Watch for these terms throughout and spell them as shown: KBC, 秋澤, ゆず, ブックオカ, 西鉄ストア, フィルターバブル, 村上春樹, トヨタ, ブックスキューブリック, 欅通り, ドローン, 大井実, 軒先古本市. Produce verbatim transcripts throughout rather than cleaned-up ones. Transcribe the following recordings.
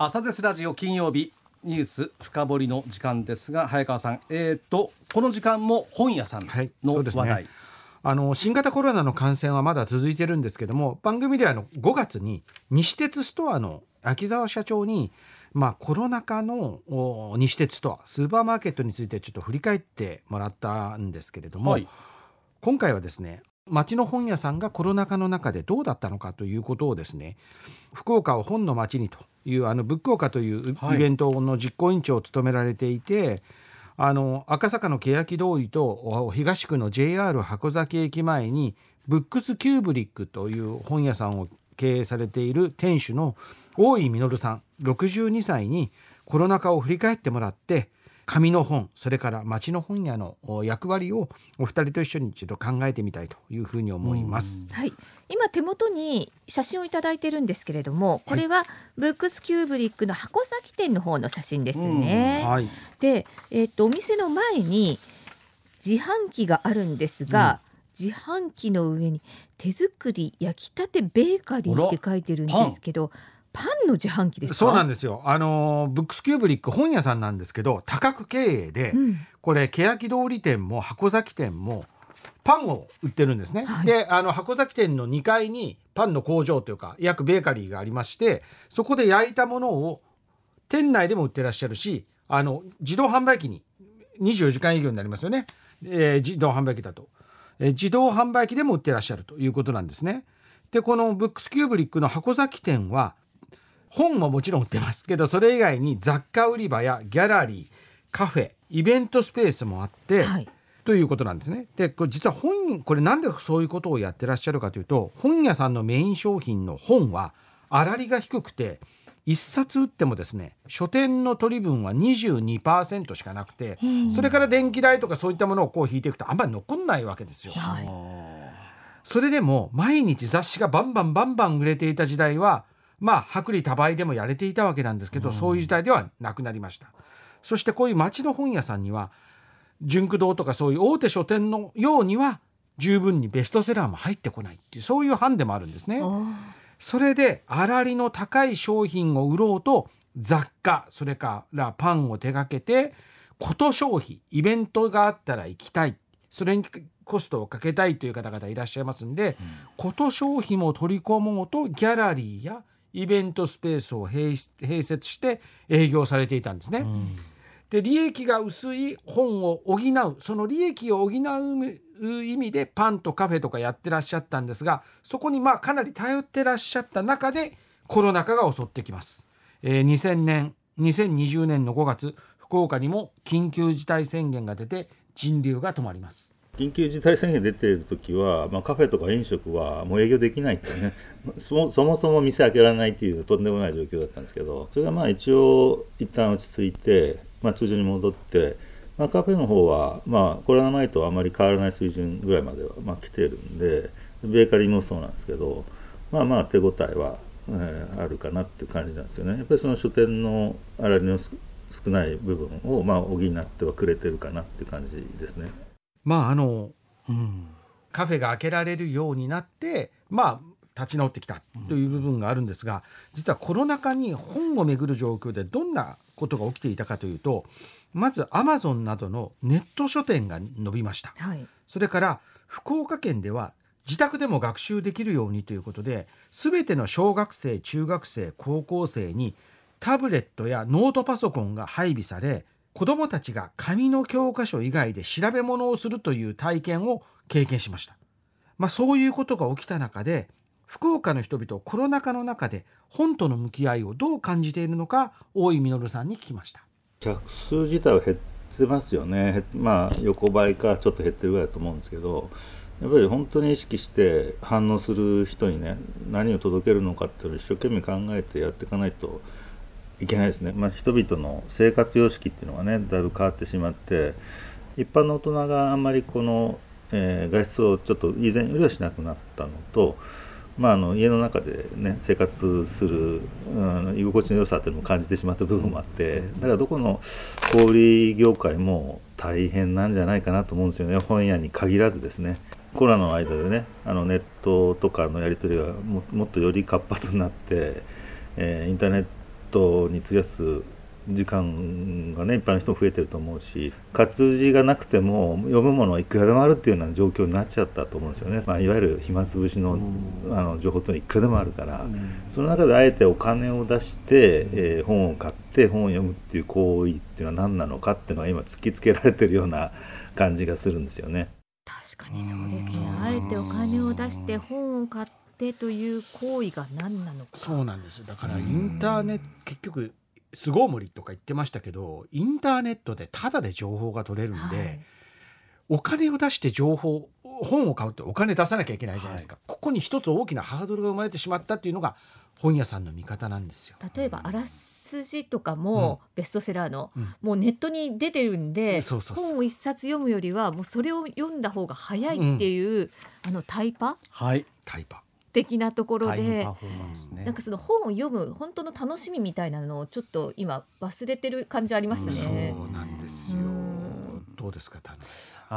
朝ですラジオ金曜日ニュース深掘りの時間ですが、早川さん、えー、とこの時間も本屋さんの話題、はいね、あの新型コロナの感染はまだ続いてるんですけども、番組ではあのごがつに西鉄ストアの秋澤社長に、まあ、コロナ禍の西鉄ストアスーパーマーケットについてちょっと振り返ってもらったんですけれども、はい、今回はですね、町の本屋さんがコロナ禍の中でどうだったのかということをですね、福岡を本の町にというあのブックオカというイベントの実行委員長を務められていて、はい、あの赤坂の欅通りと東区の ジェイアール 箱崎駅前にブックスキューブリックという本屋さんを経営されている店主の大井実さんろくじゅうにさいにコロナ禍を振り返ってもらって、紙の本、それから町の本屋の役割をお二人と一緒にちょっと考えてみたいというふうに思います、はい、今手元に写真をいただいてるんですけれども、これはブックスキューブリックの箱崎店の方の写真ですね、うんはい、で、えーと、お店の前に自販機があるんですが、うん、自販機の上に手作り焼きたてベーカリーって書いてるんですけど、パンの自販機ですか？そうなんですよ。あのブックスキューブリック本屋さんなんですけど、多角経営で、うん、これ欅通り店も箱崎店もパンを売ってるんですね、はい、であの箱崎店のにかいにパンの工場というか約ベーカリーがありまして、そこで焼いたものを店内でも売ってらっしゃるし、あの自動販売機ににじゅうよじかん営業になりますよね、えー、自動販売機だと、えー、自動販売機でも売ってらっしゃるということなんですね。でこのブックスキューブリックの箱崎店は本ももちろん売ってますけど、それ以外に雑貨売り場やギャラリー、カフェ、イベントスペースもあって、はい、ということなんですね。で、これ実は本、これなんでそういうことをやってらっしゃるかというと、本屋さんのメイン商品の本は粗利が低くて、いっさつ売ってもですね、書店の取り分は にじゅうにパーセント しかなくて、それから電気代とかそういったものをこう引いていくとあんまり残んないわけですよ、はい、それでも毎日雑誌がバンバンバンバン売れていた時代はまあ、薄利多売でもやれていたわけなんですけど、そういう時代ではなくなりました、うん、そしてこういう町の本屋さんには純駆堂とかそういう大手書店のようには十分にベストセラーも入ってこないっていう、そういうハンデもあるんですね。それで粗利の高い商品を売ろうと雑貨、それからパンを手掛けて、こと消費、イベントがあったら行きたい、それにコストをかけたいという方々いらっしゃいますんで、うん、こと消費も取り込もうとギャラリーやイベントスペースを併設して営業されていたんですね、うん、で利益が薄い本を補う、その利益を補う意味でパンとカフェとかやってらっしゃったんですが、そこにまあかなり頼ってらっしゃった中でコロナ禍が襲ってきます、えー、にせんねんにせんにじゅうねんのごがつ、福岡にも緊急事態宣言が出て人流が止まります。緊急事態宣言出ているときは、まあ、カフェとか飲食はもう営業できないってねそ, そもそも店開けられないっていうとんでもない状況だったんですけど、それがまあ一応一旦落ち着いて、まあ、通常に戻って、まあ、カフェの方はまあコロナ前とあまり変わらない水準ぐらいまではまあ来てるんで、ベーカリーもそうなんですけど、まあまあ手応えは、えー、あるかなっていう感じなんですよね。やっぱりその書店のあらりの少ない部分をまあ補ってはくれてるかなっていう感じですね。まああのうん、カフェが開けられるようになって、まあ、立ち直ってきたという部分があるんですが、実はコロナ禍に本をめぐる状況でどんなことが起きていたかというと、まずアマゾンなどのネット書店が伸びました、はい、それから福岡県では自宅でも学習できるようにということで、すべての小学生、中学生、高校生にタブレットやノートパソコンが配備され、子どもたちが紙の教科書以外で調べ物をするという体験を経験しました、まあ、そういうことが起きた中で、福岡の人々、コロナ禍の中で本との向き合いをどう感じているのか、大井実さんに聞きました。客数自体は減ってますよね、まあ、横ばいかちょっと減ってるぐらいだと思うんですけど、やっぱり本当に意識して反応する人にね、何を届けるのかっていうのを一生懸命考えてやっていかないといけないですね。まあ、人々の生活様式っていうのがね、だいぶ変わってしまって、一般の大人があんまりこの、えー、外出をちょっと以前よりはしなくなったのと、まあ、あの家の中で、ね、生活する、うん、居心地の良さっていうのも感じてしまった部分もあって、だからどこの小売業界も大変なんじゃないかなと思うんですよね。本屋に限らずですね、コロナの間でね、あのネットとかのやり取りが も, もっとより活発になって、えー、インターネットトに費やす時間がね、一般の人も増えてると思うし、活字がなくても読むものはいくらでもあるっていうような状況になっちゃったと思うんですよね、まあ、いわゆる暇つぶし の,、うん、あの情報というのはいくらでもあるから、うん、その中であえてお金を出して、うんえー、本を買って本を読むっていう行為っていうのは何なのかっていうのが今突きつけられてるような感じがするんですよね。確かにそうですね、あえてお金を出して本を買ってという行為が何なのか。そうなんですよ、だからインターネット、結局巣ごもりとか言ってましたけど、インターネットでタダで情報が取れるんで、はい、お金を出して情報本を買うってお金出さなきゃいけないじゃないですか、はい、ここに一つ大きなハードルが生まれてしまったっていうのが本屋さんの見方なんですよ。例えばあらすじとかも、うん、ベストセラーの、うん、もうネットに出てるんで、うん、そうそうそう、本を一冊読むよりはもうそれを読んだ方が早いっていう、うん、あのタイパ、はい、タイパ的なところで、なんかその本を読む本当の楽しみみたいなのをちょっと今忘れてる感じありますね。そうなんですよ。どうですか、田中さん。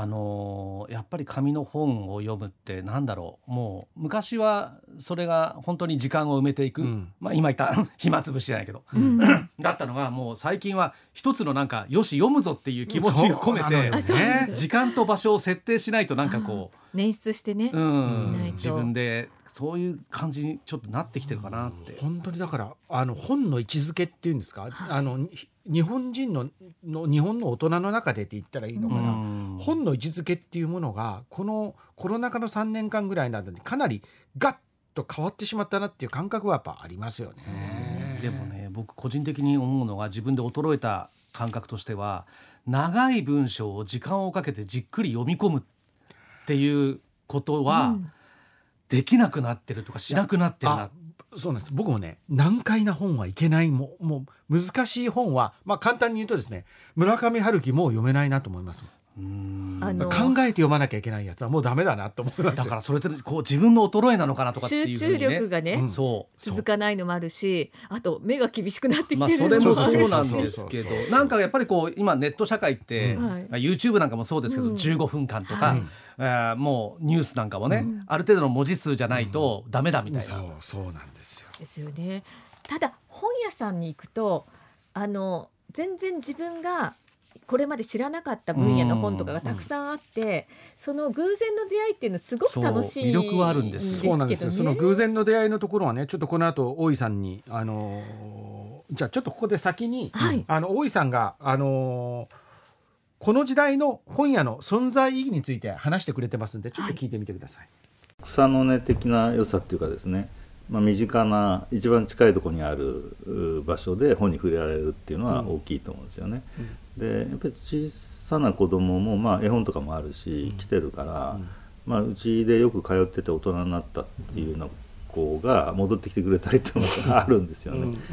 あのやっぱり紙の本を読むってなんだろう、もう昔はそれが本当に時間を埋めていく、うんまあ、今言った暇つぶしじゃないけど、うん、だったのが、もう最近は一つのなんかよし読むぞっていう気持ちを込めて、ねね、時間と場所を設定しないとなんかこう捻出してね、うん、しないと自分でそういう感じにちょっとなってきてるかなって、うん、本当にだからあの本の位置づけっていうんですか、はい、あの日本人 の, の日本の大人の中でって言ったらいいのかな、うん、本の位置づけっていうものがこのコロナ禍のさんねんかんぐらいなのでかなりガッと変わってしまったなっていう感覚はやっぱありますよね。でもね、僕個人的に思うのが自分で衰えた感覚としては、長い文章を時間をかけてじっくり読み込むっていうことは、うんできなくなってるとかしなくなってるな。そうなんです。僕もね、難解な本はいけないも、もう難しい本は、まあ、簡単に言うとですね、村上春樹もう読めないなと思います。うーん、あの考えて読まなきゃいけないやつはもうダメだなと思います。だからそれってこう自分の衰えなのかなとかっていう風に、ね、集中力がね、うん、続かないのもあるし、あと目が厳しくなってきてるのもあるし、まあ、それもそうなんですけど、なんかやっぱりこう今ネット社会って、うんはい、YouTube なんかもそうですけど、うん、じゅうごふんかんとか、はいえー、もうニュースなんかもね、うん、ある程度の文字数じゃないとダメだみたいな、うんうん、そう、そうなんですよ。ですよね。ただ本屋さんに行くとあの全然自分がこれまで知らなかった分野の本とかがたくさんあって、うんうん、その偶然の出会いっていうのすごく楽しい、魅力はあるんですけどね。そうなんですよ。その偶然の出会いのところはね、ちょっとこの後大井さんにあのー、じゃあちょっとここで先に、はい、あの大井さんがあのーこの時代の本屋の存在意義について話してくれてますんで、ちょっと聞いてみてください。はい、草の根的な良さっていうかですね、まあ、身近な一番近いところにある場所で本に触れられるっていうのは大きいと思うんですよね。うんうん、でやっぱり小さな子供もまあ絵本とかもあるし来てるから、うんうんまあ、うちでよく通ってて大人になったっていうの子が戻ってきてくれたりっていうのがあるんですよね。うんうん、だか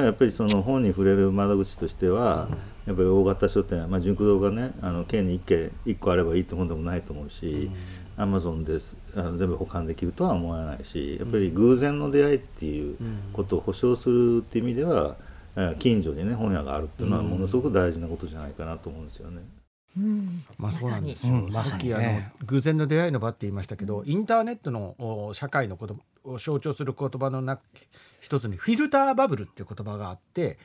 らやっぱりその本に触れる窓口としては、うんやっぱり大型書店、まあ、純駆動がねあの県に いっけんいっこあればいいってもんでもないと思うし、うん、Amazon ですあの全部保管できるとは思わないし、やっぱり偶然の出会いっていうことを保証するっていう意味では、うん、近所にね本屋があるっていうのはものすごく大事なことじゃないかなと思うんですよね。うん、まあそうなんですよ。うん、まさにね、さっきあの偶然の出会いの場って言いましたけど、インターネットの社会のことを象徴する言葉の中一つにフィルターバブルっていう言葉があって、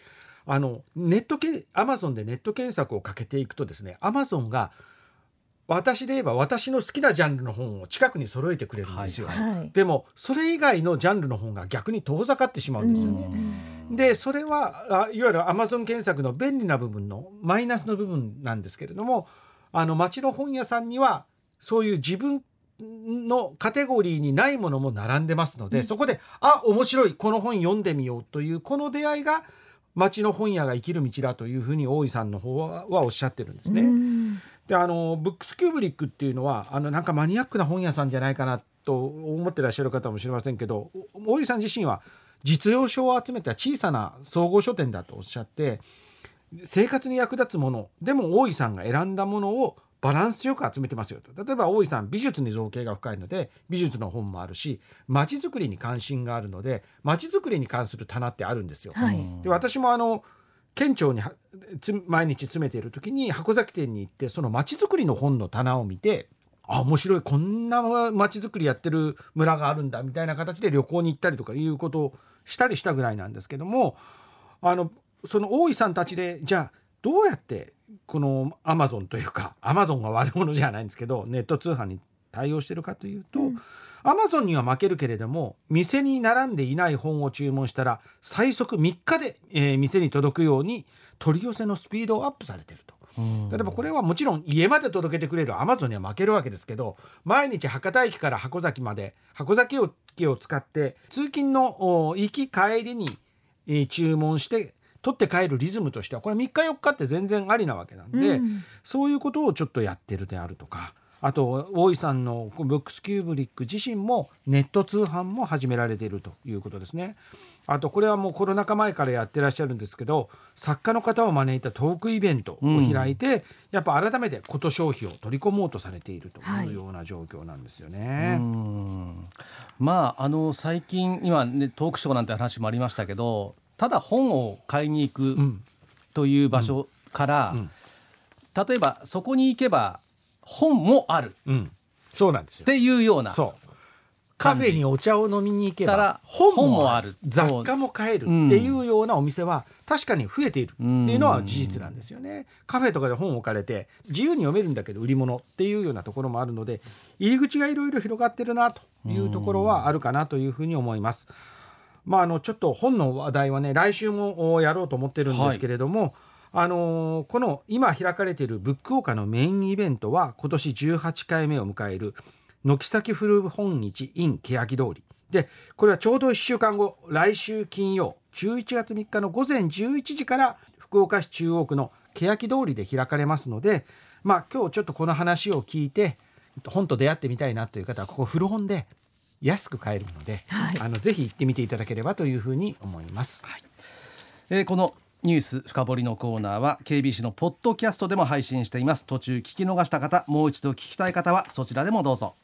あのネットけアマゾンでネット検索をかけていくとですね、アマゾンが私で言えば私の好きなジャンルの本を近くに揃えてくれるんですよ。はいはい、でもそれ以外のジャンルの本が逆に遠ざかってしまうんですよね。でそれはいわゆるアマゾン検索の便利な部分のマイナスの部分なんですけれども、あの街の本屋さんにはそういう自分のカテゴリーにないものも並んでますので、うん、そこであ面白いこの本読んでみようというこの出会いが町の本屋が生きる道だというふうに大井さんの方はおっしゃってるんですね。であのブックスキューブリックっていうのはあのなんかマニアックな本屋さんじゃないかなと思ってらっしゃるかもしれませんけど、大井さん自身は実用書を集めた小さな総合書店だとおっしゃって、生活に役立つものでも大井さんが選んだものをバランスよく集めてますよと。例えば大井さん美術に造詣が深いので美術の本もあるし、街づくりに関心があるので街づくりに関する棚ってあるんですよ。はい、で私もあの県庁に毎日詰めている時に箱崎店に行ってその街づくりの本の棚を見て、あ面白いこんな街づくりやってる村があるんだみたいな形で旅行に行ったりとかいうことをしたりしたぐらいなんですけども、あのその大井さんたちでじゃあどうやってこのアマゾンというかアマゾンが悪者じゃないんですけどネット通販に対応してるかというと、うん、アマゾンには負けるけれども店に並んでいない本を注文したら最速みっかで、えー、店に届くように取り寄せのスピードをアップされてると。例えばこれはもちろん家まで届けてくれるアマゾンには負けるわけですけど、毎日博多駅から箱崎まで箱崎駅を使って通勤の行き帰りに注文して取って帰るリズムとしてはこれみっかよっかって全然ありなわけなんで、うん、そういうことをちょっとやってるであるとか、あと大井さんのブックスキューブリック自身もネット通販も始められているということですね。あとこれはもうコロナ禍前からやってらっしゃるんですけど、作家の方を招いたトークイベントを開いて、うん、やっぱ改めてこと消費を取り込もうとされているというような状況なんですよね、はい、うん。まあ、あの最近今、ね、トークショーなんて話もありましたけど、ただ本を買いに行くという場所から、うんうんうん、例えばそこに行けば本もある、うん、そうなんですよっていうような、そうカフェにお茶を飲みに行けば本もある、雑貨も買えるっていうようなお店は確かに増えているっていうのは事実なんですよね。カフェとかで本を置かれて自由に読めるんだけど売り物っていうようなところもあるので、入り口がいろいろ広がってるなというところはあるかなというふうに思います。まあ、あのちょっと本の話題はね来週もやろうと思ってるんですけれども、はい、あのー、この今開かれているブックオカのメインイベントは今年じゅうはちかいめを迎える軒先古本市 in 欅通りで、これはちょうどいっしゅうかんご来週金曜じゅういちがつみっかの午前じゅういちじから福岡市中央区の欅通りで開かれますので、まあ、今日ちょっとこの話を聞いて本と出会ってみたいなという方はここ古本で安く買えるので、はい、あのぜひ行ってみていただければというふうに思います、はい。えー、このニュース深掘りのコーナーは ケービーシー のポッドキャストでも配信しています。途中聞き逃した方、もう一度聞きたい方はそちらでもどうぞ。